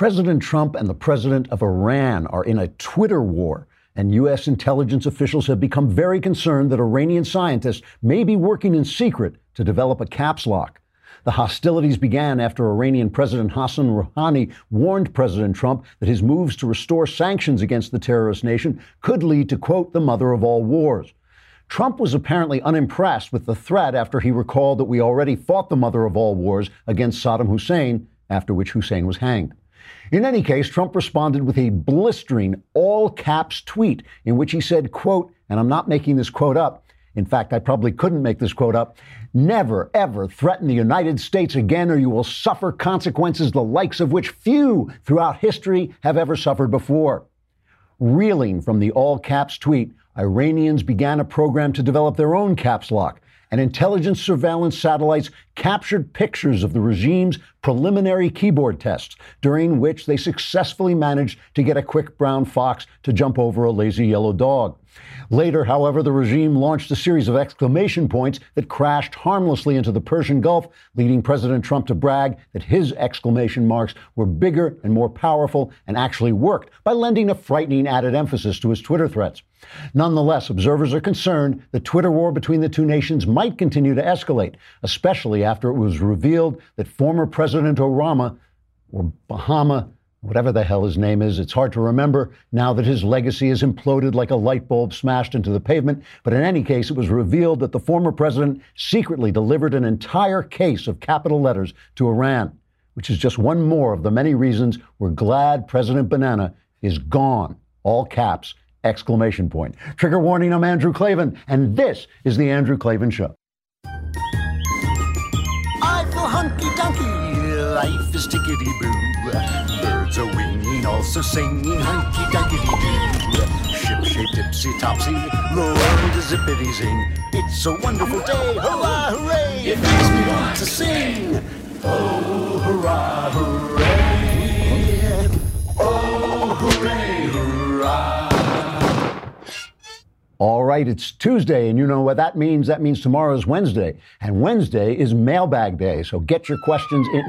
President Trump and the president of Iran are in a Twitter war, and U.S. intelligence officials have become very concerned that Iranian scientists may be working in secret to develop a caps lock. The hostilities began after Iranian President Hassan Rouhani warned President Trump that his moves to restore sanctions against the terrorist nation could lead to, quote, the mother of all wars. Trump was apparently unimpressed with the threat after he recalled that we already fought the mother of all wars against Saddam Hussein, after which Hussein was hanged. In any case, Trump responded with a blistering all-caps tweet in which he said, quote, and I'm not making this quote up, in fact, I probably couldn't make this quote up, never, ever threaten the United States again or you will suffer consequences the likes of which few throughout history have ever suffered before. Reeling from the all-caps tweet, Iranians began a program to develop their own caps lock, and intelligence surveillance satellites captured pictures of the regime's preliminary keyboard tests, during which they successfully managed to get a quick brown fox to jump over a lazy yellow dog. Later, however, the regime launched a series of exclamation points that crashed harmlessly into the Persian Gulf, leading President Trump to brag that his exclamation marks were bigger and more powerful and actually worked by lending a frightening added emphasis to his Twitter threats. Nonetheless, observers are concerned the Twitter war between the two nations might continue to escalate, especially after it was revealed that former President Obama, or Bahama, whatever the hell his name is, it's hard to remember now that his legacy has imploded like a light bulb smashed into the pavement. But in any case, it was revealed that the former president secretly delivered an entire case of capital letters to Iran, which is just one more of the many reasons we're glad President Banana is gone. All caps, exclamation point. Trigger warning, I'm Andrew Klavan, and this is The Andrew Klavan Show. I feel hunky-dunky, life is tickety-boo. Birds are winging, also singing, hunky-dunky-doo. Ship-shaped, dipsy-topsy, the world is zippity-zing. It's a wonderful day, hurrah, hooray! It makes me want to sing. Oh, hurrah, hooray! Oh, hooray, hurrah! All right, it's Tuesday, and you know what that means. That means tomorrow's Wednesday, and Wednesday is Mailbag Day, so get your questions in.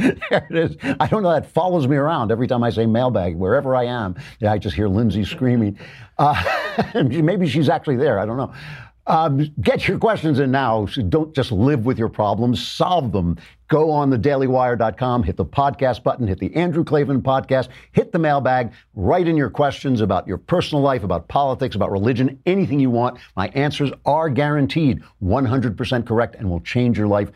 There it is. I don't know, that follows me around every time I say mailbag, wherever I am. Yeah, I just hear Lindsay screaming. Maybe she's actually there, I don't know. Get your questions in now. So don't just live with your problems, solve them. Go on thedailywire.com, hit the podcast button, hit the Andrew Klavan podcast, hit the mailbag, write in your questions about your personal life, about politics, about religion, anything you want. My answers are guaranteed 100% correct and will change your life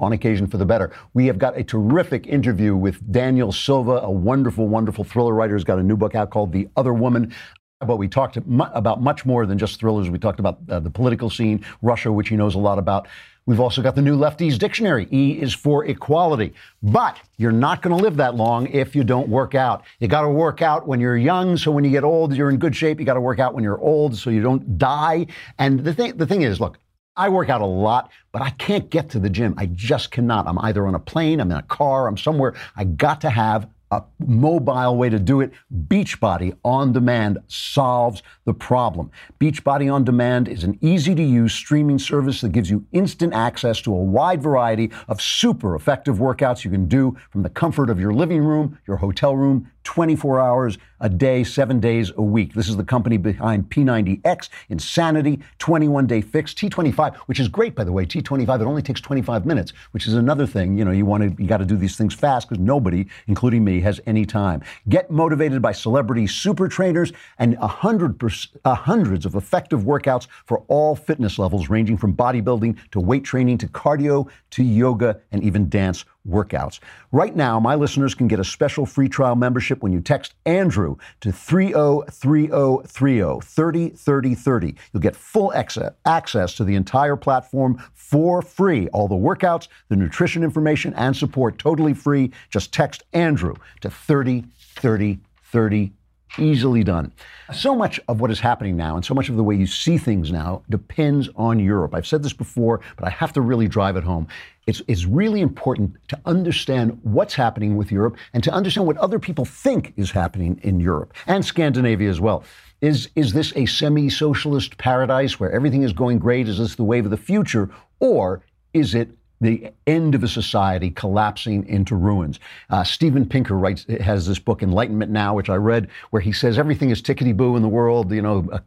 on occasion for the better. We have got a terrific interview with Daniel Silva, a wonderful, wonderful thriller writer who's got a new book out called The Other Woman. But we talked about much more than just thrillers. We talked about the political scene, Russia, which he knows a lot about. We've also got the new Lefties Dictionary. E is for equality. But you're not going to live that long if you don't work out. You got to work out when you're young, so when you get old, you're in good shape. You got to work out when you're old, so you don't die. And the thing is, look, I work out a lot, but I can't get to the gym. I just cannot. I'm either on a plane, I'm in a car, I'm somewhere. I got to have a mobile way to do it. Beachbody On Demand solves the problem. Beachbody On Demand is an easy-to-use streaming service that gives you instant access to a wide variety of super effective workouts you can do from the comfort of your living room, your hotel room, 24 hours a day, 7 days a week. This is the company behind P90X, Insanity, 21 Day Fix, T25, which is great, by the way. T25, it only takes 25 minutes, which is another thing. You know, you got to do these things fast because nobody, including me, has any time. Get motivated by celebrity super trainers and hundreds of effective workouts for all fitness levels, ranging from bodybuilding to weight training to cardio to yoga and even dance workouts. Right now, my listeners can get a special free trial membership when you text Andrew to 303030. You'll get full access to the entire platform for free. All the workouts, the nutrition information, and support totally free. Just text Andrew to 303030. Easily done. So much of what is happening now and so much of the way you see things now depends on Europe. I've said this before, but I have to really drive it home. It's really important to understand what's happening with Europe and to understand what other people think is happening in Europe and Scandinavia as well. Is this a semi-socialist paradise where everything is going great? Is this the wave of the future? Or is it the end of a society collapsing into ruins. Steven Pinker has this book, Enlightenment Now, which I read, where he says everything is tickety-boo in the world. You know,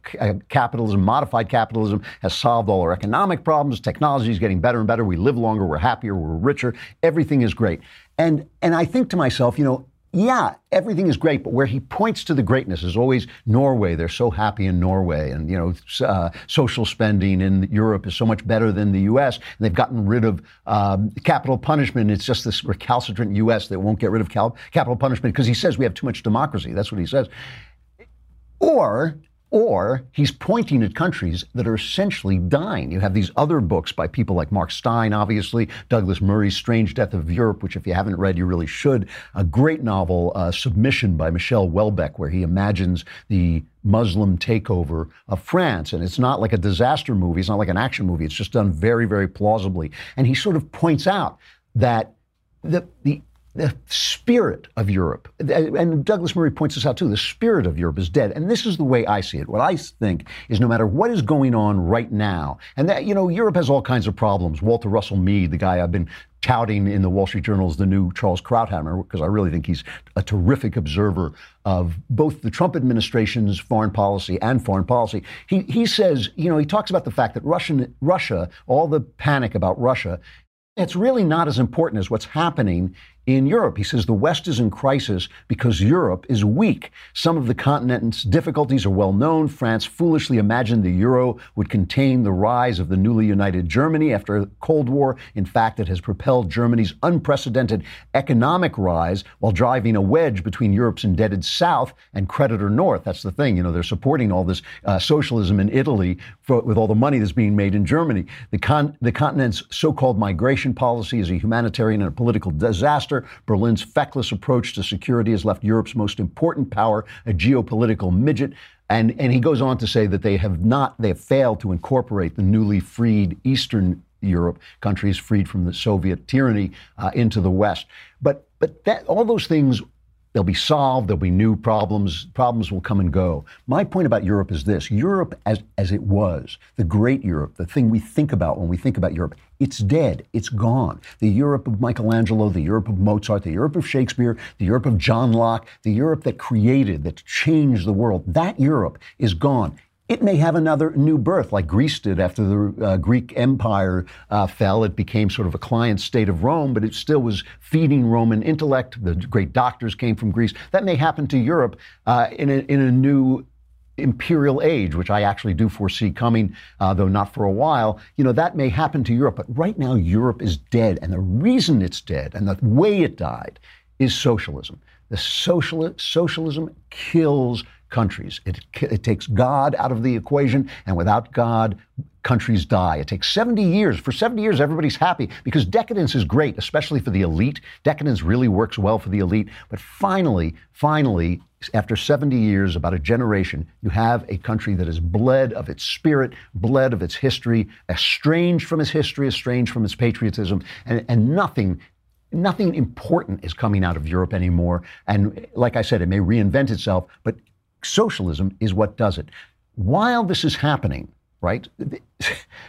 capitalism, modified capitalism, has solved all our economic problems. Technology is getting better and better. We live longer. We're happier. We're richer. Everything is great. And I think to myself, you know, yeah, everything is great, but where he points to the greatness is always Norway. They're so happy in Norway, and you know, social spending in Europe is so much better than the U.S. And they've gotten rid of capital punishment. It's just this recalcitrant U.S. that won't get rid of capital punishment because he says we have too much democracy. That's what he says. Or he's pointing at countries that are essentially dying. You have these other books by people like Mark Stein, obviously, Douglas Murray's Strange Death of Europe, which if you haven't read, you really should. A great novel, Submission by Michel Houellebecq, where he imagines the Muslim takeover of France. And it's not like a disaster movie. It's not like an action movie. It's just done very, very plausibly. And he sort of points out that the spirit of Europe, and Douglas Murray points this out too, the spirit of Europe is dead. And this is the way I see it. What I think is no matter what is going on right now, and that, you know, Europe has all kinds of problems. Walter Russell Mead, the guy I've been touting in the Wall Street Journal as the new Charles Krauthammer, because I really think he's a terrific observer of both the Trump administration's foreign policy and foreign policy. He says, you know, he talks about the fact that Russia, all the panic about Russia, it's really not as important as what's happening in Europe. He says the West is in crisis because Europe is weak. Some of the continent's difficulties are well known. France foolishly imagined the euro would contain the rise of the newly united Germany after the Cold War. In fact, it has propelled Germany's unprecedented economic rise while driving a wedge between Europe's indebted South and creditor North. That's the thing. You know, they're supporting all this socialism in Italy with all the money that's being made in Germany. The continent's so-called migration policy is a humanitarian and a political disaster. Berlin's feckless approach to security has left Europe's most important power a geopolitical midget. And he goes on to say that they have failed to incorporate the newly freed Eastern Europe countries freed from the Soviet tyranny into the West. But that all those things, they'll be solved. There'll be new problems. Problems will come and go. My point about Europe is this. Europe as it was, the great Europe, the thing we think about when we think about Europe, it's dead. It's gone. The Europe of Michelangelo, the Europe of Mozart, the Europe of Shakespeare, the Europe of John Locke, the Europe that created, that changed the world, that Europe is gone. It may have another new birth like Greece did after the Greek Empire fell. It became sort of a client state of Rome, but it still was feeding Roman intellect. The great doctors came from Greece. That may happen to Europe in a new imperial age, which I actually do foresee coming, though not for a while. You know, that may happen to Europe. But right now, Europe is dead. And the reason it's dead and the way it died is socialism. The socialism kills countries. It takes God out of the equation, and without God, countries die. It takes 70 years. For 70 years, everybody's happy because decadence is great, especially for the elite. Decadence really works well for the elite. But finally, after 70 years, about a generation, you have a country that is bled of its spirit, bled of its history, estranged from its history, estranged from its patriotism, and nothing important is coming out of Europe anymore. And like I said, it may reinvent itself, but socialism is what does it. While this is happening, right?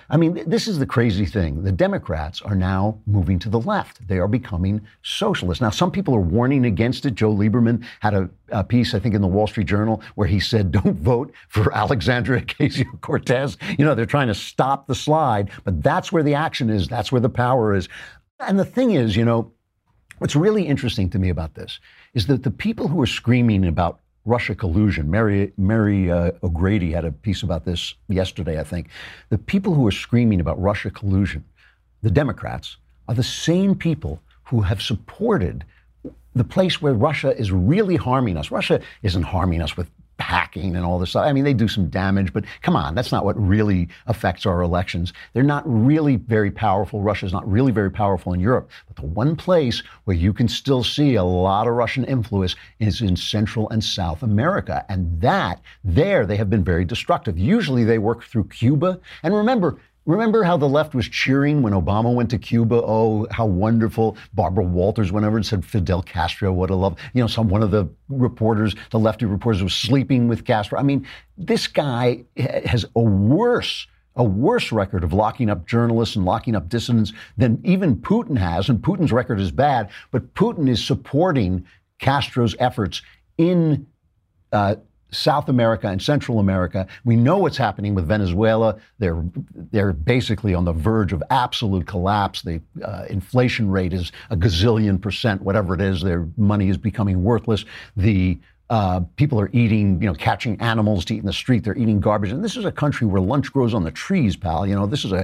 I mean, this is the crazy thing. The Democrats are now moving to the left. They are becoming socialists. Now, some people are warning against it. Joe Lieberman had a piece, I think, in the Wall Street Journal where he said, don't vote for Alexandria Ocasio-Cortez. You know, they're trying to stop the slide, but that's where the action is. That's where the power is. And the thing is, you know, what's really interesting to me about this is that the people who are screaming about Russia collusion, Mary O'Grady had a piece about this yesterday, I think. The people who are screaming about Russia collusion, the Democrats, are the same people who have supported the place where Russia is really harming us. Russia isn't harming us with hacking and all this stuff. I mean, they do some damage, but come on, that's not what really affects our elections. They're not really very powerful. Russia's not really very powerful in Europe. But the one place where you can still see a lot of Russian influence is in Central and South America. And they have been very destructive. Usually they work through Cuba. And remember how the left was cheering when Obama went to Cuba? Oh, how wonderful. Barbara Walters went over and said, Fidel Castro, what a love. You know, one of the reporters, the lefty reporters, was sleeping with Castro. I mean, this guy has a worse a worse record of locking up journalists and locking up dissidents than even Putin has. And Putin's record is bad, but Putin is supporting Castro's efforts in South America and Central America. We know what's happening with Venezuela. They're basically on the verge of absolute collapse. The inflation rate is a gazillion %, whatever it is. Their money is becoming worthless. The people are eating, catching animals to eat in the street. They're eating garbage. And this is a country where lunch grows on the trees, pal. This is a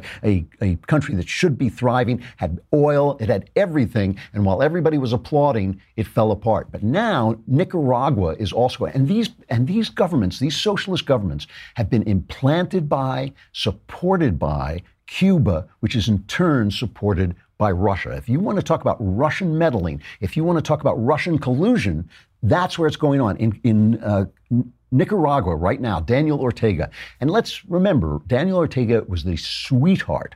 country that should be thriving, had oil, it had everything. And while everybody was applauding, it fell apart. But now Nicaragua is also, and these governments, these socialist governments have been implanted by, supported by Cuba, which is in turn supported by Russia. If you want to talk about Russian meddling, if you want to talk about Russian collusion, that's where it's going on in Nicaragua right now. Daniel Ortega. And let's remember, Daniel Ortega was the sweetheart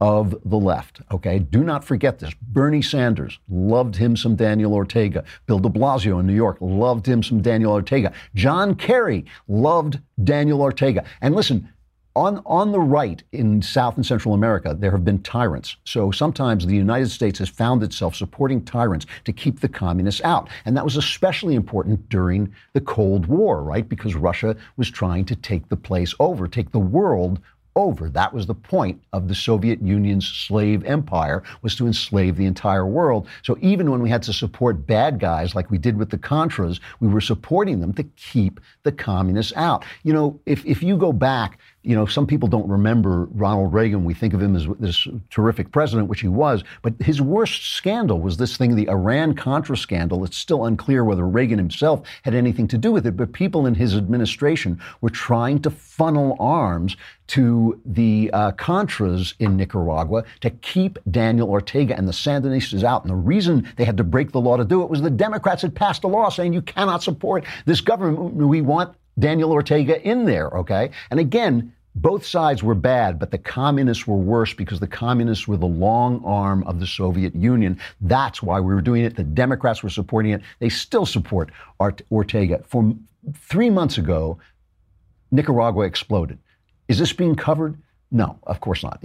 of the left. Okay, do not forget this. Bernie Sanders loved him some Daniel Ortega. Bill de Blasio in New York loved him some Daniel Ortega. John Kerry loved Daniel Ortega. And listen, on the right in South and Central America, there have been tyrants. So sometimes the United States has found itself supporting tyrants to keep the communists out. And that was especially important during the Cold War, right? Because Russia was trying to take the place over, take the world over. That was the point of the Soviet Union's slave empire, was to enslave the entire world. So even when we had to support bad guys like we did with the Contras, we were supporting them to keep the communists out. If you go back, some people don't remember Ronald Reagan. We think of him as this terrific president, which he was, but his worst scandal was this thing, the Iran-Contra scandal. It's still unclear whether Reagan himself had anything to do with it, but people in his administration were trying to funnel arms to the Contras in Nicaragua to keep Daniel Ortega and the Sandinistas out. And the reason they had to break the law to do it was the Democrats had passed a law saying you cannot support this government. We want Daniel Ortega in there, okay? And again, both sides were bad, but the communists were worse because the communists were the long arm of the Soviet Union. That's why we were doing it. The Democrats were supporting it. They still support Ortega. For 3 months ago, Nicaragua exploded. Is this being covered? No, of course not.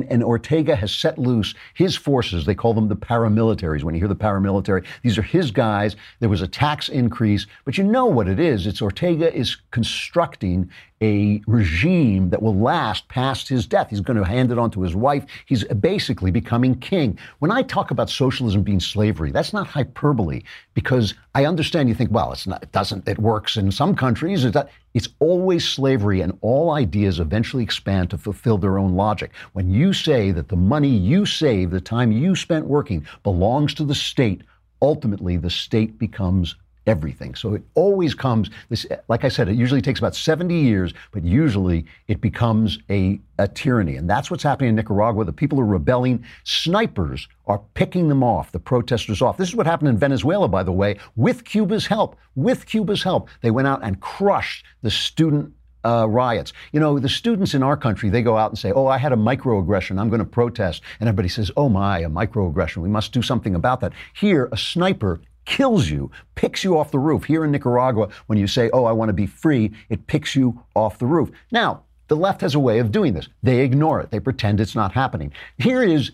And Ortega has set loose his forces. They call them the paramilitaries. When you hear the paramilitary, these are his guys. There was a tax increase, but you know what it is. It's Ortega is constructing a regime that will last past his death. He's going to hand it on to his wife. He's basically becoming king. When I talk about socialism being slavery, that's not hyperbole, because I understand you think, well, it's not, it doesn't, it works in some countries. It's always slavery, and all ideas eventually expand to fulfill their own logic. When you say that the money you save, the time you spent working, belongs to the state, ultimately the state becomes everything. So it always comes, this, like I said, it usually takes about 70 years, but usually it becomes a tyranny. And that's what's happening in Nicaragua. The people are rebelling. Snipers are picking them off, the protesters off. This is what happened in Venezuela, by the way, with Cuba's help. With Cuba's help, they went out and crushed the student riots. The students in our country, they go out and say, oh, I had a microaggression, I'm going to protest. And everybody says, oh my, a microaggression, we must do something about that. Here, a sniper kills you, picks you off the roof. Here in Nicaragua, when you say, oh, I want to be free, it picks you off the roof. Now, the left has a way of doing this. They ignore it. They pretend it's not happening. Here is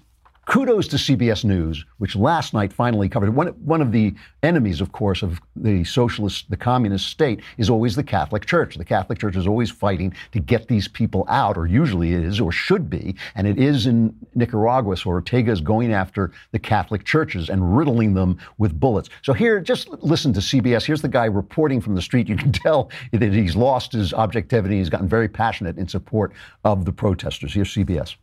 kudos to CBS News, which last night finally covered one of the enemies, of course, of the socialist, the communist state is always the Catholic Church. The Catholic Church is always fighting to get these people out, or usually it is, or should be, and it is in Nicaragua. So Ortega is going after the Catholic churches and riddling them with bullets. So here, just listen to CBS. Here's the guy reporting from the street. You can tell that he's lost his objectivity. He's gotten very passionate in support of the protesters. Here's CBS.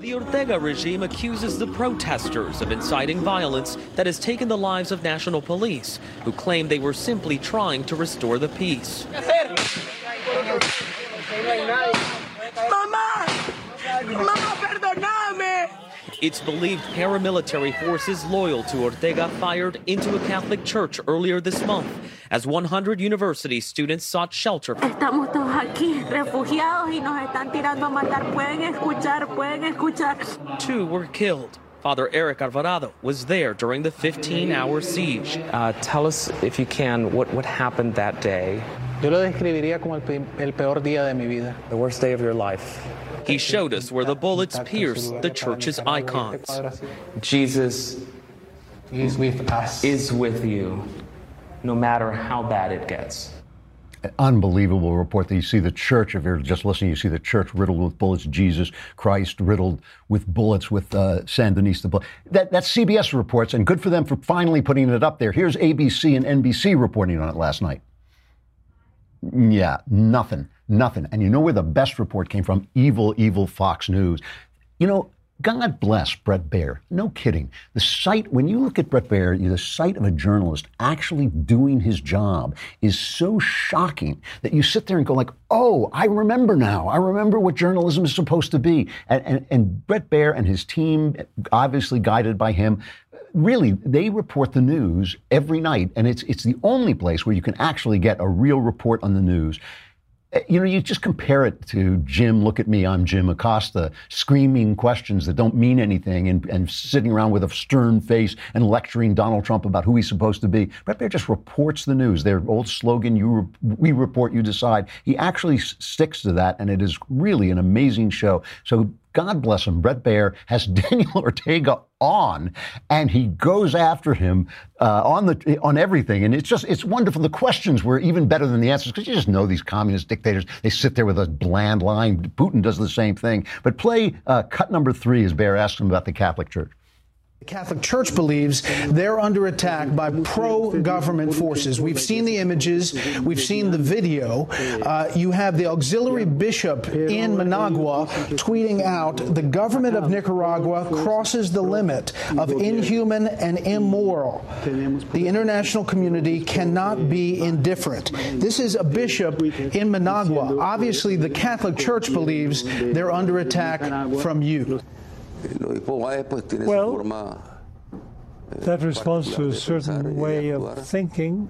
The Ortega regime accuses the protesters of inciting violence that has taken the lives of national police, who claim they were simply trying to restore the peace. It's believed paramilitary forces loyal to Ortega fired into a Catholic church earlier this month as 100 university students sought shelter. Two were killed. Father Eric Alvarado was there during the 15-hour siege. Tell us, if you can, what happened that day. Yo lo describiría como el peor día de mi vida. The worst day of your life. He showed us where the bullets pierce the church's icons. Jesus is with us, is with you, no matter how bad it gets. An unbelievable report that you see the church, if you're just listening, you see the church riddled with bullets, Jesus Christ riddled with bullets, with Sandinista bullets. That's CBS reports, and good for them for finally putting it up there. Here's ABC and NBC reporting on it last night. Yeah, nothing. And you know where the best report came from? Evil, evil Fox News. You know, God bless Brett Baier. No kidding. The sight, when you look at Brett Baier, the sight of a journalist actually doing his job is so shocking that you sit there and go like, oh, I remember now. I remember what journalism is supposed to be. And Brett Baier and his team, obviously guided by him, really, they report the news every night. And it's the only place where you can actually get a real report on the news. You know, you just compare it to Jim, look at me, I'm Jim Acosta, screaming questions that don't mean anything and sitting around with a stern face and lecturing Donald Trump about who he's supposed to be. Brett Baier just reports the news. Their old slogan, we report, you decide. He actually sticks to that, and it is really an amazing show. So God bless him. Brett Baier has Daniel Ortega on, and he goes after him on everything. And it's wonderful. The questions were even better than the answers, because you just know these communist dictators, they sit there with a bland line. Putin does the same thing. But play cut number 3 as Baier asks him about the Catholic Church. The Catholic Church believes they're under attack by pro-government forces. We've seen the images. We've seen the video. You have the auxiliary bishop in Managua tweeting out, the government of Nicaragua crosses the limit of inhuman and immoral. The international community cannot be indifferent. This is a bishop in Managua. Obviously, the Catholic Church believes they're under attack from you. Well, that responds to a certain way of thinking.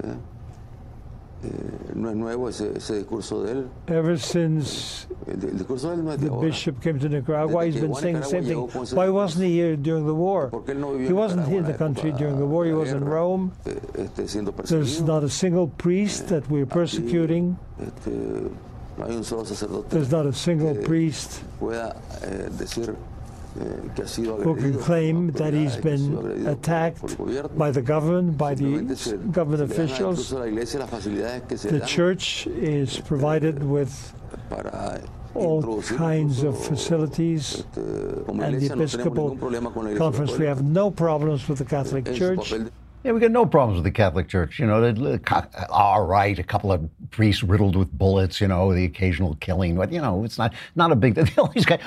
Ever since the bishop came to Nicaragua, he's been saying the same thing. Why wasn't he here during the war? He wasn't here in the country during the war. He was in Rome. There's not a single priest that we're persecuting. There's not a single priest who can claim that he's been attacked by the government, by the government officials. The church is provided with all kinds of facilities, and the Episcopal Conference. We have no problems with the Catholic Church. Yeah, we got no problems with the Catholic Church. You know, all right, a couple of priests riddled with bullets, you know, the occasional killing. But, you know, it's not a big deal. All these guys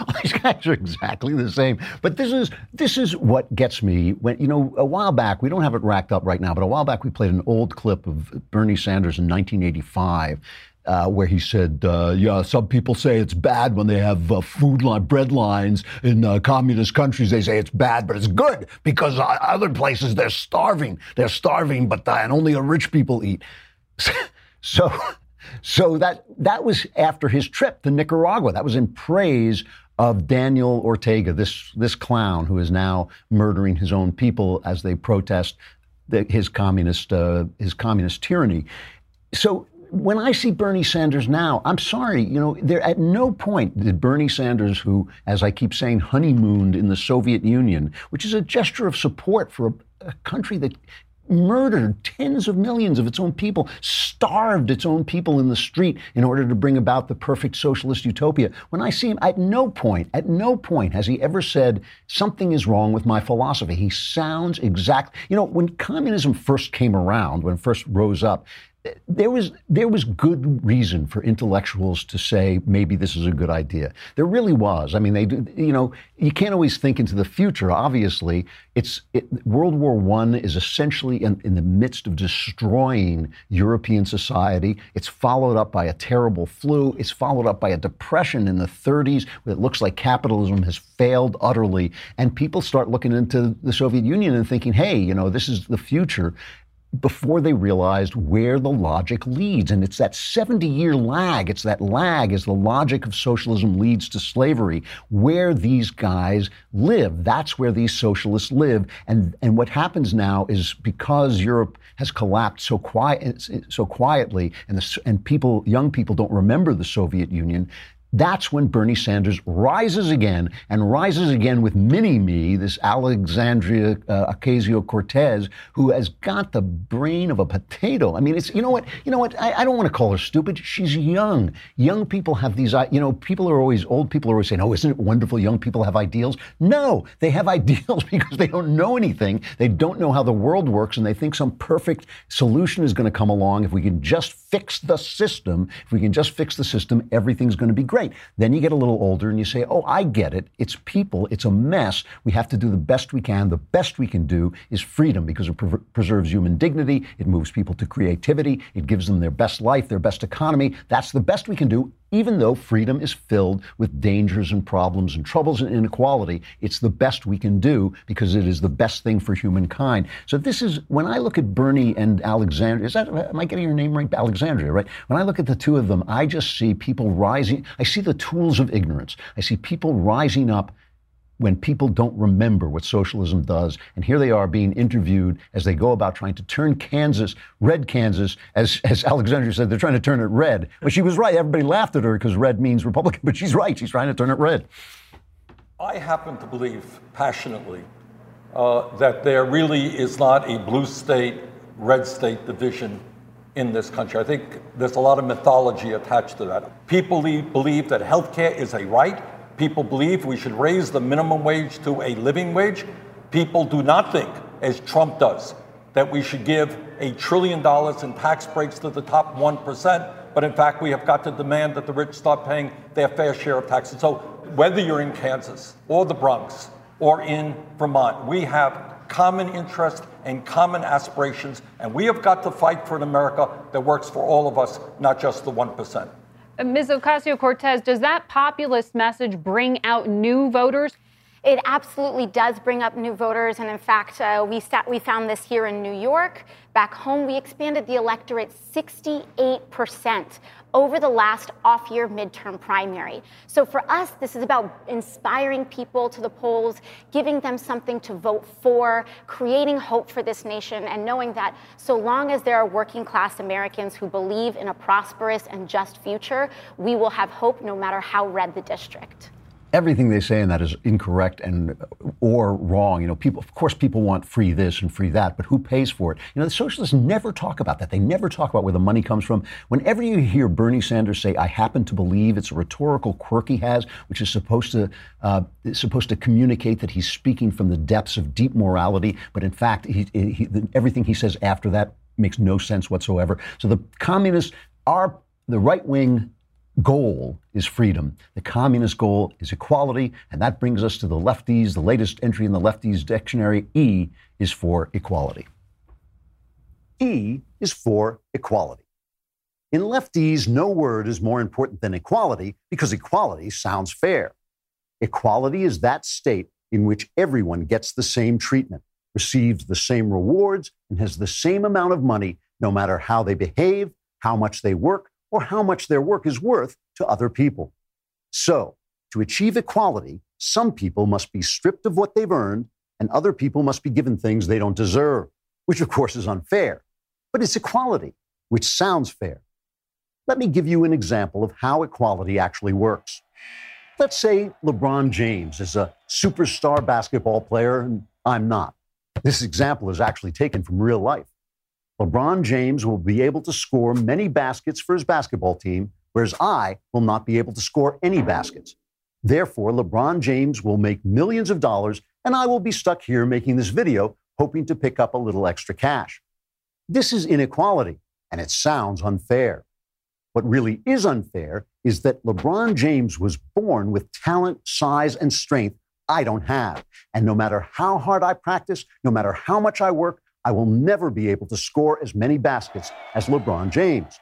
are exactly the same. But this is what gets me. When, you know, a while back, we don't have it racked up right now, but a while back we played an old clip of Bernie Sanders in 1985. Where he said, yeah, some people say it's bad when they have bread lines in communist countries. They say it's bad, but it's good because other places they're starving. They're starving, and only the rich people eat. So that was after his trip to Nicaragua. That was in praise of Daniel Ortega, this clown who is now murdering his own people as they protest his communist tyranny. So, when I see Bernie Sanders now, I'm sorry, you know, there at no point did Bernie Sanders, who, as I keep saying, honeymooned in the Soviet Union, which is a gesture of support for a country that murdered tens of millions of its own people, starved its own people in the street in order to bring about the perfect socialist utopia. When I see him, at no point has he ever said, something is wrong with my philosophy. He sounds exactly, you know, when communism first came around, when it first rose up, there was good reason for intellectuals to say, maybe this is a good idea. There really was. I mean, you know, you can't always think into the future. Obviously, World War I is essentially in the midst of destroying European society. It's followed up by a terrible flu. It's followed up by a depression in the 30s. It looks like capitalism has failed utterly. And people start looking into the Soviet Union and thinking, hey, you know, this is the future. before they realized where the logic leads. And it's that 70-year lag. It's that lag as the logic of socialism leads to slavery, where these guys live. That's where these socialists live. And what happens now is because Europe has collapsed so quietly and people, young people don't remember the Soviet Union, that's when Bernie Sanders rises again with mini-me, this Alexandria Ocasio-Cortez, who has got the brain of a potato. I mean, it's, you know what? I don't want to call her stupid. She's young. Young people have these, old people are always saying, oh, isn't it wonderful? Young people have ideals. No, they have ideals because they don't know anything. They don't know how the world works, and they think some perfect solution is going to come along. If we can just fix the system, everything's going to be great. Then you get a little older and you say, oh, I get it. It's people. It's a mess. We have to do the best we can. The best we can do is freedom because it preserves human dignity. It moves people to creativity. It gives them their best life, their best economy. That's the best we can do, even though freedom is filled with dangers and problems and troubles and inequality. It's the best we can do because it is the best thing for humankind. So this is, when I look at Bernie and Alexandria, am I getting your name right? Alexandria, right? When I look at the two of them, I just see people rising. I see the tools of ignorance. I see people rising up when people don't remember what socialism does. And here they are being interviewed as they go about trying to turn Kansas, red Kansas, as Alexandria said, they're trying to turn it red. But she was right. Everybody laughed at her because red means Republican, but she's right. She's trying to turn it red. I happen to believe passionately that there really is not a blue state, red state division in this country. I think there's a lot of mythology attached to that. People believe that healthcare is a right. People believe we should raise the minimum wage to a living wage. People do not think, as Trump does, that we should give $1 trillion in tax breaks to the top 1%. But in fact, we have got to demand that the rich start paying their fair share of taxes. So whether you're in Kansas or the Bronx or in Vermont, we have common interests and common aspirations. And we have got to fight for an America that works for all of us, not just the 1%. Ms. Ocasio-Cortez, does that populist message bring out new voters? It absolutely does bring up new voters. And in fact, we found this here in New York. Back home, we expanded the electorate 68% over the last off-year midterm primary. So for us, this is about inspiring people to the polls, giving them something to vote for, creating hope for this nation, and knowing that so long as there are working-class Americans who believe in a prosperous and just future, we will have hope no matter how red the district. Everything they say in that is incorrect or wrong. You know, people, of course, people want free this and free that, but who pays for it? You know, the socialists never talk about that. They never talk about where the money comes from. Whenever you hear Bernie Sanders say, "I happen to believe," it's a rhetorical quirk he has, which is supposed to communicate that he's speaking from the depths of deep morality. But in fact, everything he says after that makes no sense whatsoever. So the communists are the right wing. Goal is freedom. The communist goal is equality. And that brings us to the lefties. The latest entry in the lefties dictionary, E is for equality. E is for equality. In lefties, no word is more important than equality because equality sounds fair. Equality is that state in which everyone gets the same treatment, receives the same rewards, and has the same amount of money, no matter how they behave, how much they work, or how much their work is worth to other people. So, to achieve equality, some people must be stripped of what they've earned, and other people must be given things they don't deserve, which of course is unfair. But it's equality, which sounds fair. Let me give you an example of how equality actually works. Let's say LeBron James is a superstar basketball player, and I'm not. This example is actually taken from real life. LeBron James will be able to score many baskets for his basketball team, whereas I will not be able to score any baskets. Therefore, LeBron James will make millions of dollars, and I will be stuck here making this video, hoping to pick up a little extra cash. This is inequality, and it sounds unfair. What really is unfair is that LeBron James was born with talent, size, and strength I don't have. And no matter how hard I practice, no matter how much I work, I will never be able to score as many baskets as LeBron James.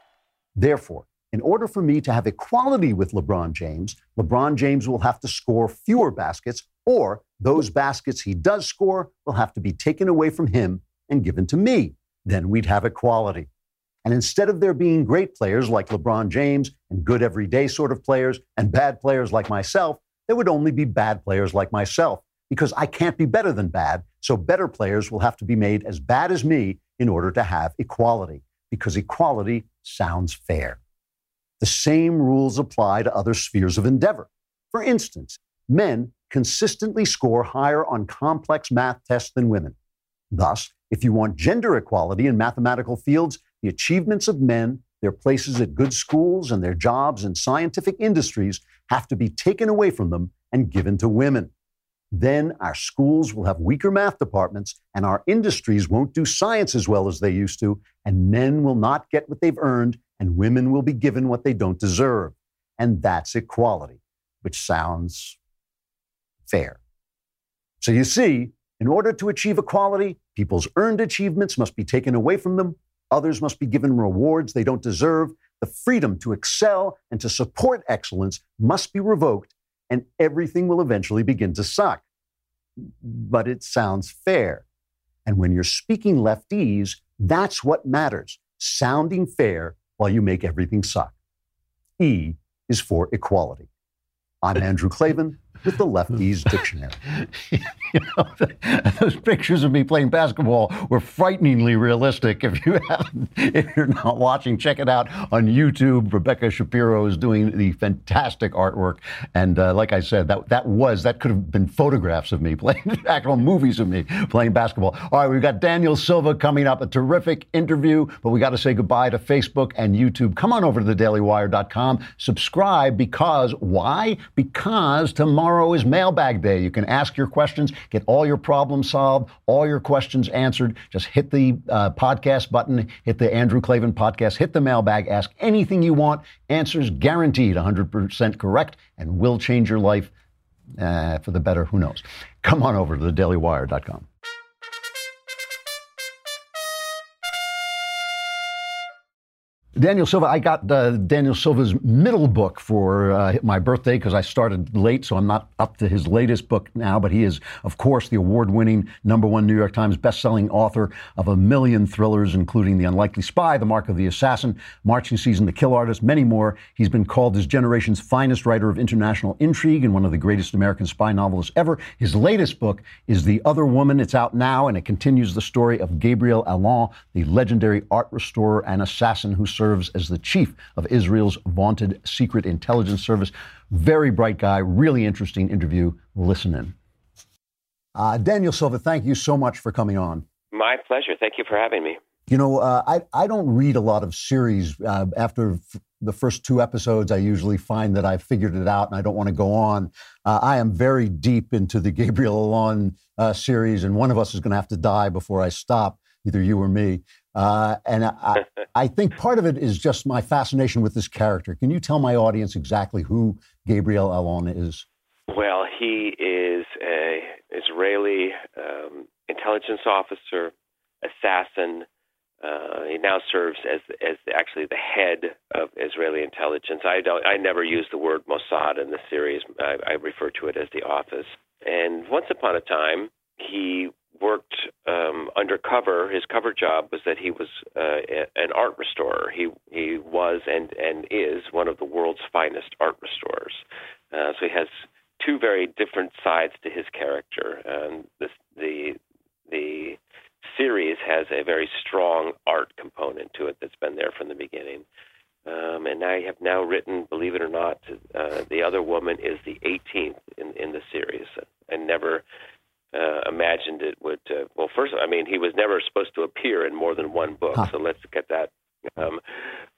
Therefore, in order for me to have equality with LeBron James will have to score fewer baskets, or those baskets he does score will have to be taken away from him and given to me. then we'd have equality. And instead of there being great players like LeBron James and good everyday sort of players and bad players like myself, there would only be bad players like myself, because I can't be better than bad. So better players will have to be made as bad as me in order to have equality, because equality sounds fair. The same rules apply to other spheres of endeavor. For instance, men consistently score higher on complex math tests than women. Thus, if you want gender equality in mathematical fields, the achievements of men, their places at good schools, and their jobs in scientific industries have to be taken away from them and given to women. Then our schools will have weaker math departments, and our industries won't do science as well as they used to, and men will not get what they've earned, and women will be given what they don't deserve. And that's equality, which sounds fair. So you see, in order to achieve equality, people's earned achievements must be taken away from them. Others must be given rewards they don't deserve. The freedom to excel and to support excellence must be revoked, and everything will eventually begin to suck. But it sounds fair. And when you're speaking lefties, that's what matters, sounding fair while you make everything suck. E is for equality. I'm Andrew Klavan with the Lefties Dictionary. Those pictures of me playing basketball were frighteningly realistic. If you're not watching, check it out on YouTube. Rebecca Shapiro is doing the fantastic artwork. And like I said, that could have been photographs of me playing, actual movies of me playing basketball. All right, we've got Daniel Silva coming up, a terrific interview, but we got to say goodbye to Facebook and YouTube. Come on over to thedailywire.com, subscribe, because why? Because tomorrow is Mailbag Day. You can ask your questions, get all your problems solved, all your questions answered. Just hit the podcast button, hit the Andrew Klavan podcast, hit the mailbag, ask anything you want. Answers guaranteed 100% correct, and will change your life for the better. Who knows? Come on over to thedailywire.com. Daniel Silva, I got Daniel Silva's middle book for my birthday, because I started late, so I'm not up to his latest book now, but he is, of course, the award-winning #1 New York Times best-selling author of 1 million thrillers, including The Unlikely Spy, The Mark of the Assassin, Marching Season, The Kill Artist, many more. He's been called his generation's finest writer of international intrigue and one of the greatest American spy novelists ever. His latest book is The Other Woman. It's out now, and it continues the story of Gabriel Allon, the legendary art restorer and assassin who serves as the chief of Israel's vaunted secret intelligence service. Very bright guy, really interesting interview. Listen in. Daniel Silva, thank you so much for coming on. My pleasure. Thank you for having me. You know, I don't read a lot of series. After the first two episodes, I usually find that I've figured it out and I don't want to go on. I am very deep into the Gabriel Allon series, and one of us is going to have to die before I stop, either you or me. And I think part of it is just my fascination with this character. Can you tell my audience exactly who Gabriel Allon is? Well, he is an Israeli intelligence officer, assassin. He now serves as actually the head of Israeli intelligence. I never use the word Mossad in the series. I refer to it as the office. And once upon a time, he worked undercover. His cover job was that he was an art restorer. He was and is one of the world's finest art restorers. So he has two very different sides to his character. The series has a very strong art component to it that's been there from the beginning. And I have now written, believe it or not, The Other Woman is the 18th in the series. I never imagined it would. Well, first, I mean, he was never supposed to appear in more than one book, so let's get that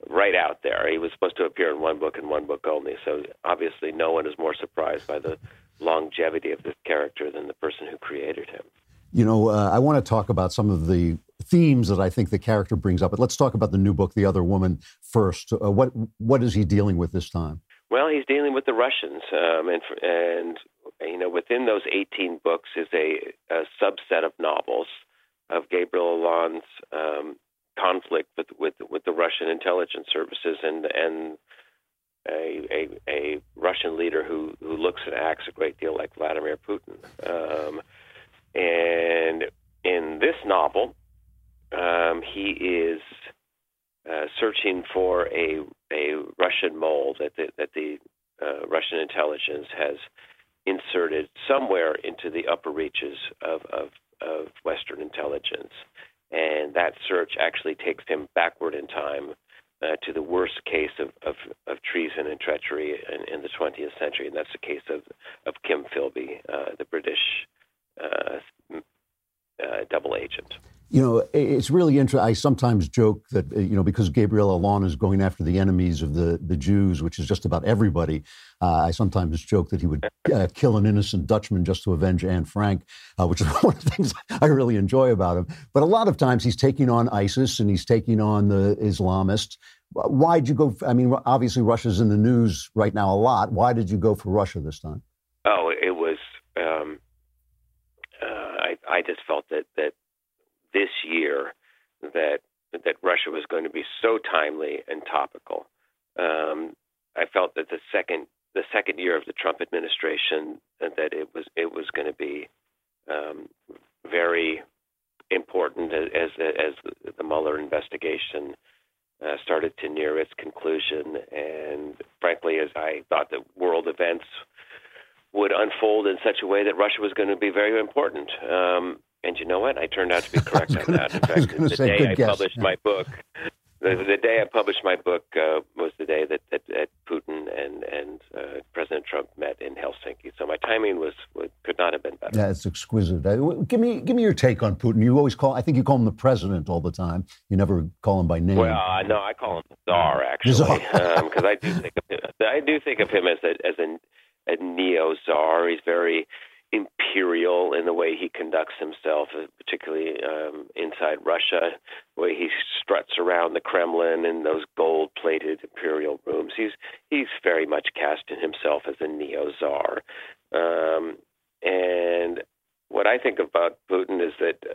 right out there. He was supposed to appear in one book and one book only, so obviously no one is more surprised by the longevity of this character than the person who created him. You know, I want to talk about some of the themes that I think the character brings up, but let's talk about the new book, The Other Woman, first. What is he dealing with this time? Well, he's dealing with the Russians, and you know, within those 18 books is a subset of novels of Gabriel Allon's conflict with the Russian intelligence services and a Russian leader who looks and acts a great deal like Vladimir Putin. And in this novel, he is searching for a Russian mole that the Russian intelligence has inserted somewhere into the upper reaches of Western intelligence. And that search actually takes him backward in time to the worst case of treason and treachery in the 20th century, and that's the case of Kim Philby, the British double agent. You know, it's really interesting. I sometimes joke that, you know, because Gabriel Allon is going after the enemies of the Jews, which is just about everybody, I sometimes joke that he would kill an innocent Dutchman just to avenge Anne Frank, which is one of the things I really enjoy about him. But a lot of times he's taking on ISIS and he's taking on the Islamists. Why'd you go? I mean, obviously Russia's in the news right now a lot. Why did you go for Russia this time? Oh, it was, I just felt that this year that Russia was going to be so timely and topical. I felt that the second year of the Trump administration that it was going to be very important as the Mueller investigation started to near its conclusion, and frankly, as I thought that world events would unfold in such a way that Russia was going to be very important. And you know what? I turned out to be correct on that. In fact, the day I published my book was the day that Putin and President Trump met in Helsinki. So my timing could not have been better. That's exquisite. Give me your take on Putin. You always I think you call him the president all the time. You never call him by name. Well, no, I call him the Tsar, actually, because I do think of him as a neo-Tsar. He's very imperial in the way he conducts himself, particularly inside Russia, the way he struts around the Kremlin in those gold-plated imperial rooms. He's very much casting himself as a neo-Tsar. And what I think about Putin is that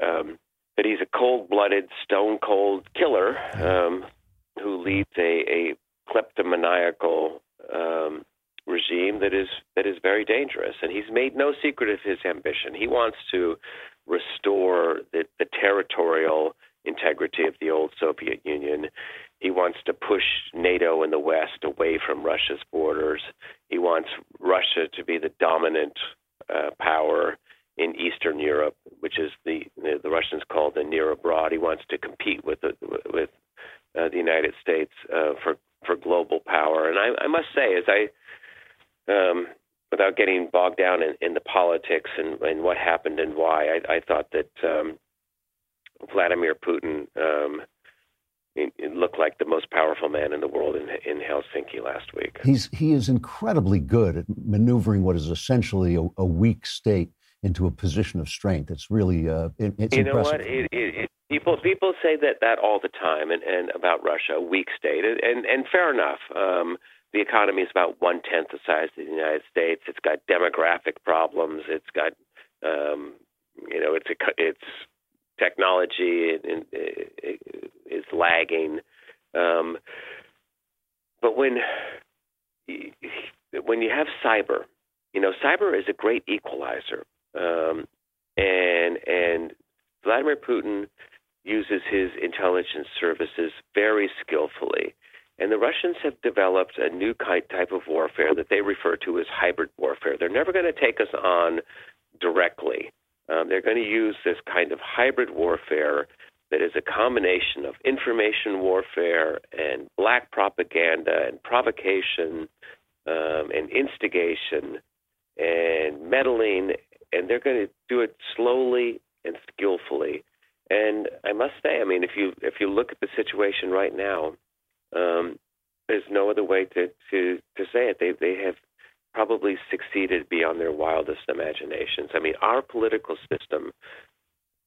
he's a cold-blooded, stone-cold killer who leads a kleptomaniacal regime that is very dangerous, and he's made no secret of his ambition. He wants to restore the territorial integrity of the old Soviet Union. He wants to push NATO in the West away from Russia's borders. He wants Russia to be the dominant power in Eastern Europe, which is the Russians call the near abroad. He wants to compete with the United States for global power. And I must say, as I without getting bogged down in the politics and what happened and why, I thought that Vladimir Putin it looked like the most powerful man in the world in Helsinki last week. He is incredibly good at maneuvering what is essentially a weak state into a position of strength. It's really it's impressive. You know what? People say that all the time and about Russia, a weak state, and fair enough. The economy is about 1/10 the size of the United States. It's got demographic problems. It's got, it's technology is lagging. But when you have cyber, you know, cyber is a great equalizer, and Vladimir Putin uses his intelligence services very skillfully. And the Russians have developed a new type of warfare that they refer to as hybrid warfare. They're never going to take us on directly. They're going to use this kind of hybrid warfare that is a combination of information warfare and black propaganda and provocation and instigation and meddling. And they're going to do it slowly and skillfully. And I must say, I mean, if you look at the situation right now, there's no other way to say it. They have probably succeeded beyond their wildest imaginations. I mean, our political system,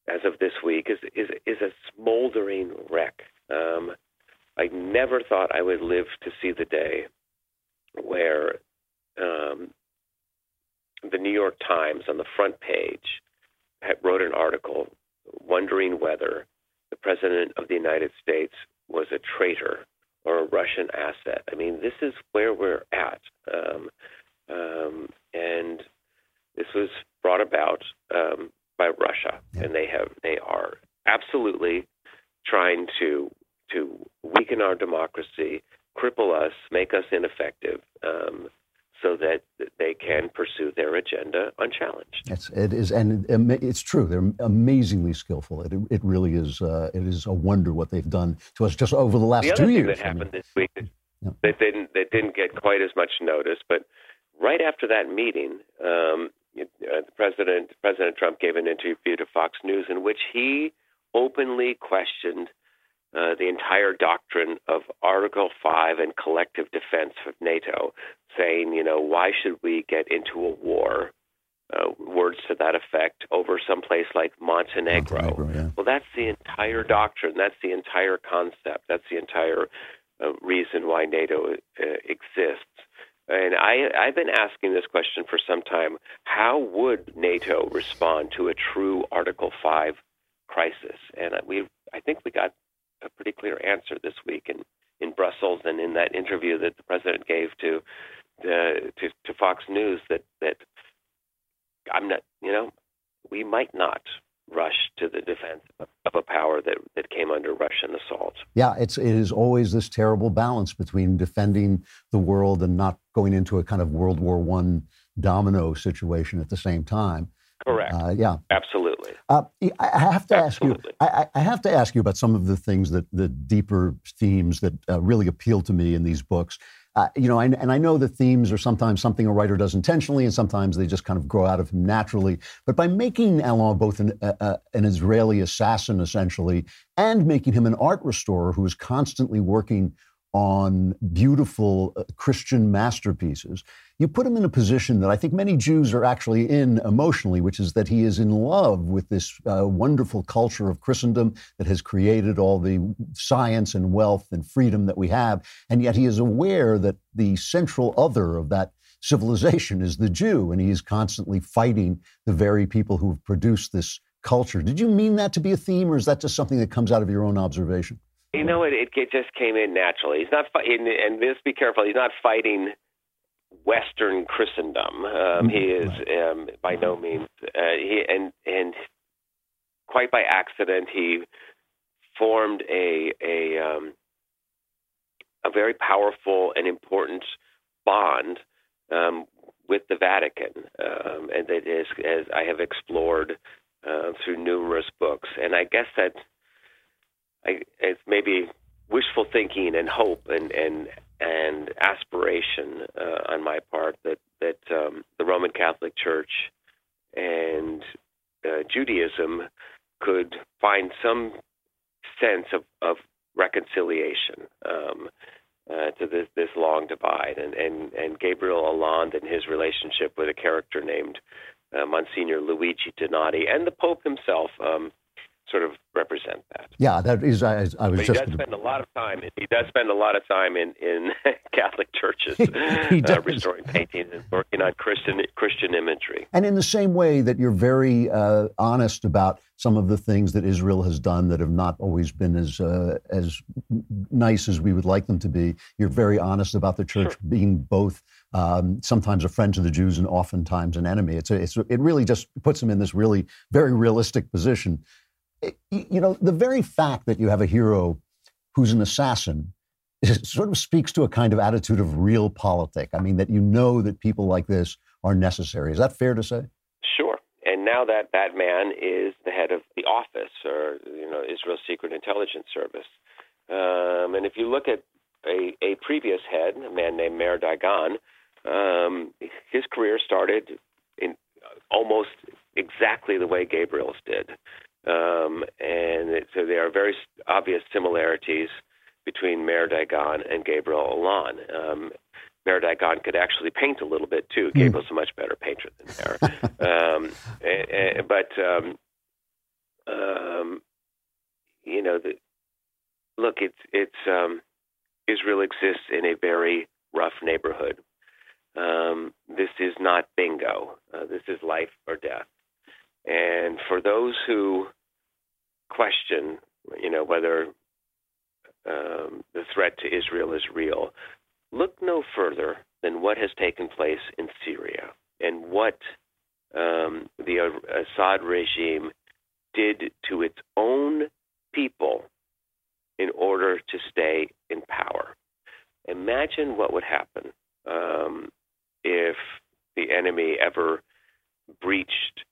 as of this week, is a smoldering wreck. I never thought I would live to see the day where the New York Times on the front page wrote an article wondering whether the President of the United States was a traitor or a Russian asset. I mean, this is where we're at. And this was brought about by Russia. Yeah. And they are absolutely trying to weaken our democracy, cripple us, make us ineffective, so that they can pursue their agenda unchallenged. It is, and it's true. They're amazingly skillful. It really is. It is a wonder what they've done to us just over the last 2 years. The other thing that happened this week that didn't get quite as much notice, but right after that meeting, President Trump gave an interview to Fox News in which he openly questioned the entire doctrine of Article 5 and collective defense of NATO, saying, why should we get into a war, words to that effect, over someplace like Montenegro. Yeah. Well, that's the entire doctrine. That's the entire concept. That's the entire reason why NATO exists. And I've been asking this question for some time. How would NATO respond to a true Article 5 crisis? And I think we got a pretty clear answer this week in Brussels, and in that interview that the president gave to Fox News, that I'm not, we might not rush to the defense of a power that came under Russian assault. Yeah, it is always this terrible balance between defending the world and not going into a kind of World War I domino situation at the same time. Correct. Yeah. Absolutely. I have to ask you about some of the things that the deeper themes that really appeal to me in these books. And I know the themes are sometimes something a writer does intentionally, and sometimes they just kind of grow out of him naturally. But by making Allon both an Israeli assassin, essentially, and making him an art restorer who is constantly working on beautiful Christian masterpieces, you put him in a position that I think many Jews are actually in emotionally, which is that he is in love with this wonderful culture of Christendom that has created all the science and wealth and freedom that we have. And yet he is aware that the central other of that civilization is the Jew, and he is constantly fighting the very people who have produced this culture. Did you mean that to be a theme, or is that just something that comes out of your own observation? It just came in naturally. He's not fighting, and just be careful, he's not fighting Western Christendom. He is by no means. And quite by accident, he formed a very powerful and important bond with the Vatican, and that is, as I have explored through numerous books. And I guess that. It's maybe wishful thinking and hope and aspiration on my part that the Roman Catholic Church and Judaism could find some sense of reconciliation to this long divide. And Gabriel Allon and his relationship with a character named Monsignor Luigi Donati and the Pope himself sort of represent that. Yeah, that is. He does spend a lot of time in Catholic churches restoring paintings and working on Christian imagery. And in the same way that you're very honest about some of the things that Israel has done that have not always been as nice as we would like them to be, you're very honest about the church being both sometimes a friend to the Jews and oftentimes an enemy. It really just puts them in this really very realistic position. The very fact that you have a hero who's an assassin sort of speaks to a kind of attitude of real politic. I mean, that that people like this are necessary. Is that fair to say? Sure. And now that man is the head of the office, or Israel's Secret Intelligence Service. And if you look at a previous head, a man named Meir Dagan, his career started in almost exactly the way Gabriel's did. So there are very obvious similarities between Meir Dagan and Gabriel Allon. Meir Dagan could actually paint a little bit too. Gabriel's a much better painter than Meir. Israel exists in a very rough neighborhood. This is not bingo. This is life or death. And for those who question, whether the threat to Israel is real, look no further than what has taken place in Syria and what the Assad regime did to its own people stay in power. Imagine what would happen if the enemy ever breached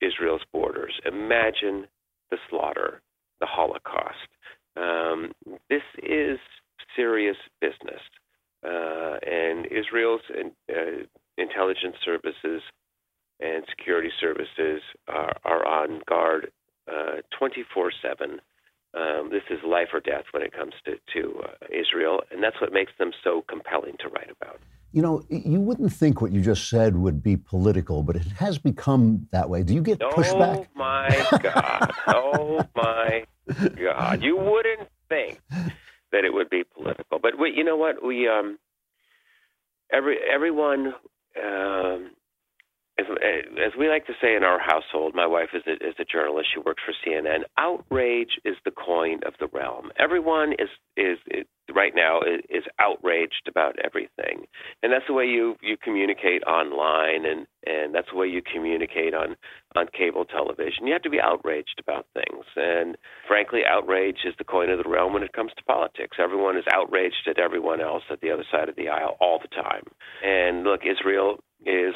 Israel's borders. Imagine the slaughter, the Holocaust. This is serious business. And Israel's intelligence services and security services are on guard 24/7. This is life or death when it comes to Israel, and that's what makes them so compelling to write about. You know, you wouldn't think what you just said would be political, but it has become that way. Do you get pushback? Oh, my God. Oh, my God. You wouldn't think that it would be political. But we, you know what? We everyone, as we like to say in our household, my wife is a journalist. She works for CNN. Outrage is the coin of the realm. Everyone is right now is outraged about everything, and that's the way you communicate online, and that's the way you communicate on cable television. You have to be outraged about things, and frankly, outrage is the coin of the realm when it comes to politics. Everyone is outraged at everyone else at the other side of the aisle all the time. And look, Israel is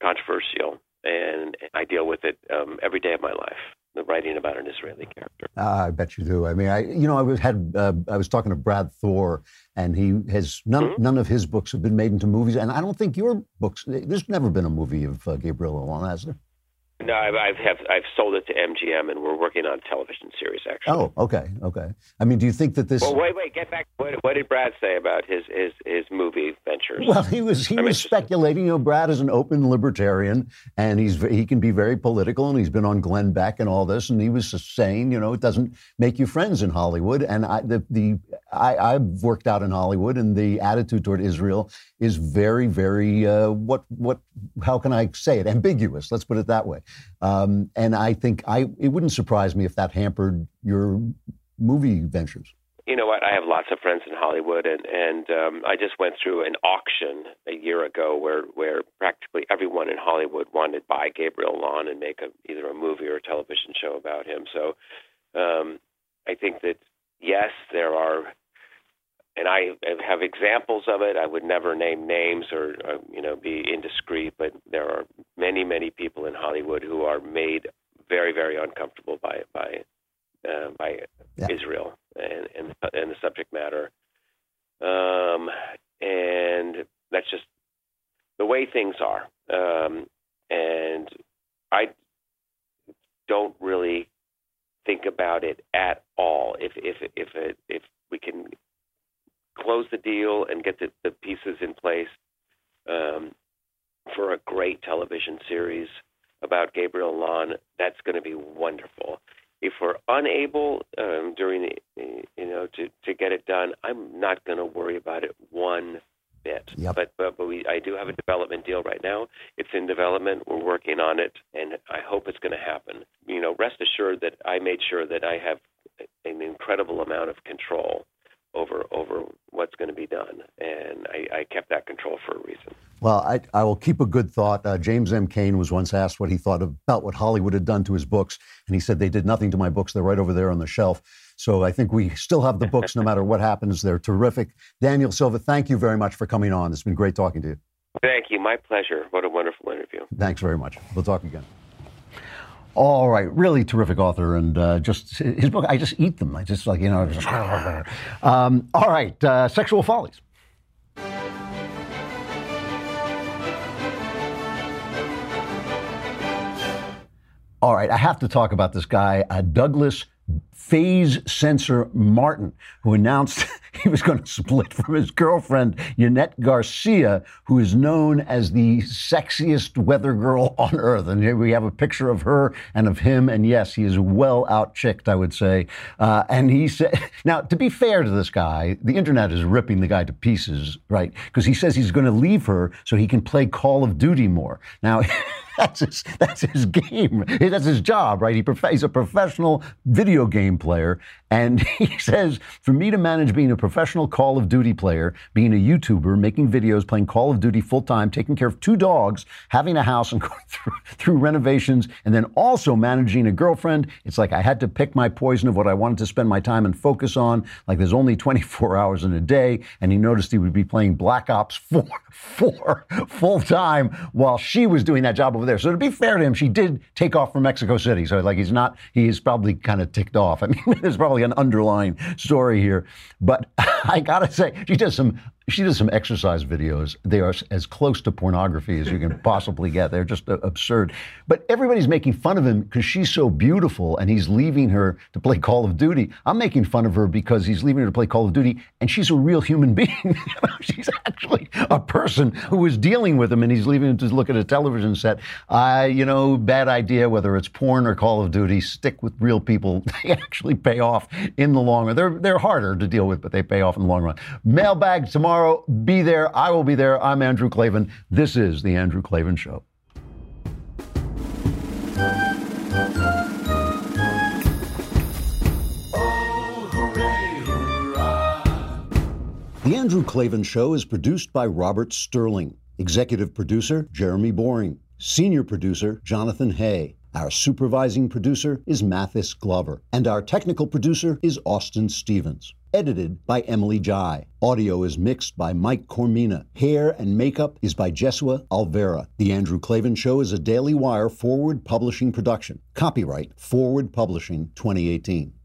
controversial, and I deal with it every day of my life, the writing about an Israeli character. I bet you do. I mean, I was talking to Brad Thor, and none of his books have been made into movies, and I don't think your books. There's never been a movie of Gabriel Allon, has there? No, I've sold it to MGM, and we're working on a television series, actually. Oh, okay. I mean, do you think that this? Well, wait, get back. What did Brad say about his movie ventures? Well, he was speculating. You know, Brad is an open libertarian, and he can be very political, and he's been on Glenn Beck and all this, and he was just saying, you know, it doesn't make you friends in Hollywood, and I've worked out in Hollywood, and the attitude toward Israel is very, very how can I say it? Ambiguous. Let's put it that way. And I think it wouldn't surprise me if that hampered your movie ventures. You know what? I have lots of friends in Hollywood, and I just went through an auction a year ago where practically everyone in Hollywood wanted to buy Gabriel Allon and make either a movie or a television show about him. So I think that, yes, there are, and I have examples of it. I would never name names or be indiscreet, but there are many, many people in Hollywood who are made very, very uncomfortable by Israel and the subject matter. And that's just the way things are. And I don't really think about it at all. If we can close the deal and get the pieces in place for a great television series about Gabriel Allon, that's going to be wonderful. If we're unable to get it done, I'm not going to worry about it one bit. Yep. But I do have a development deal right now. It's in development. We're working on it, and I hope it's going to happen. You know, rest assured that I made sure that I have an incredible amount of control over what's going to be done. And I kept that control for a reason. Well, I will keep a good thought. James M. Cain was once asked what he thought about what Hollywood had done to his books. And he said, they did nothing to my books. They're right over there on the shelf. So I think we still have the books no matter what happens. They're terrific. Daniel Silva, thank you very much for coming on. It's been great talking to you. Thank you. My pleasure. What a wonderful interview. Thanks very much. We'll talk again. All right, really terrific author, and just his book, I just eat them. I just like, you know. All right, Sexual Follies. All right, I have to talk about this guy, Douglas phase censor Martin, who announced he was going to split from his girlfriend, Yanet García, who is known as the sexiest weather girl on earth. And here we have a picture of her and of him. And yes, he is well out-chicked, I would say. And he said, now, to be fair to this guy, the internet is ripping the guy to pieces, right? Because he says he's going to leave her so he can play Call of Duty more. Now, That's his game. That's his job, right? He's a professional video game player. And he says, for me to manage being a professional Call of Duty player, being a YouTuber, making videos, playing Call of Duty full-time, taking care of two dogs, having a house and going through renovations, and then also managing a girlfriend, it's like I had to pick my poison of what I wanted to spend my time and focus on. Like there's only 24 hours in a day. And he noticed he would be playing Black Ops 4 full-time while she was doing that job over there. So to be fair to him, she did take off from Mexico City. So like he is probably kind of ticked off. I mean, there's probably an underlying story here, but I gotta say, she does some exercise videos. They are as close to pornography as you can possibly get. They're just absurd. But everybody's making fun of him because she's so beautiful and he's leaving her to play Call of Duty. I'm making fun of her because he's leaving her to play Call of Duty and she's a real human being. She's actually a person who is dealing with him and he's leaving her to look at a television set. Bad idea, whether it's porn or Call of Duty, stick with real people. They actually pay off in the long run. They're harder to deal with, but they pay off in the long run. Mailbag tomorrow. Be there. I will be there. I'm Andrew Klavan. This is The Andrew Klavan Show. Oh, hooray, hurrah. The Andrew Klavan Show is produced by Robert Sterling. Executive producer, Jeremy Boring. Senior producer, Jonathan Hay. Our supervising producer is Mathis Glover. And our technical producer is Austin Stevens. Edited by Emily Jai. Audio is mixed by Mike Cormina. Hair and makeup is by Jesua Alvera. The Andrew Klavan Show is a Daily Wire Forward Publishing production. Copyright Forward Publishing 2018.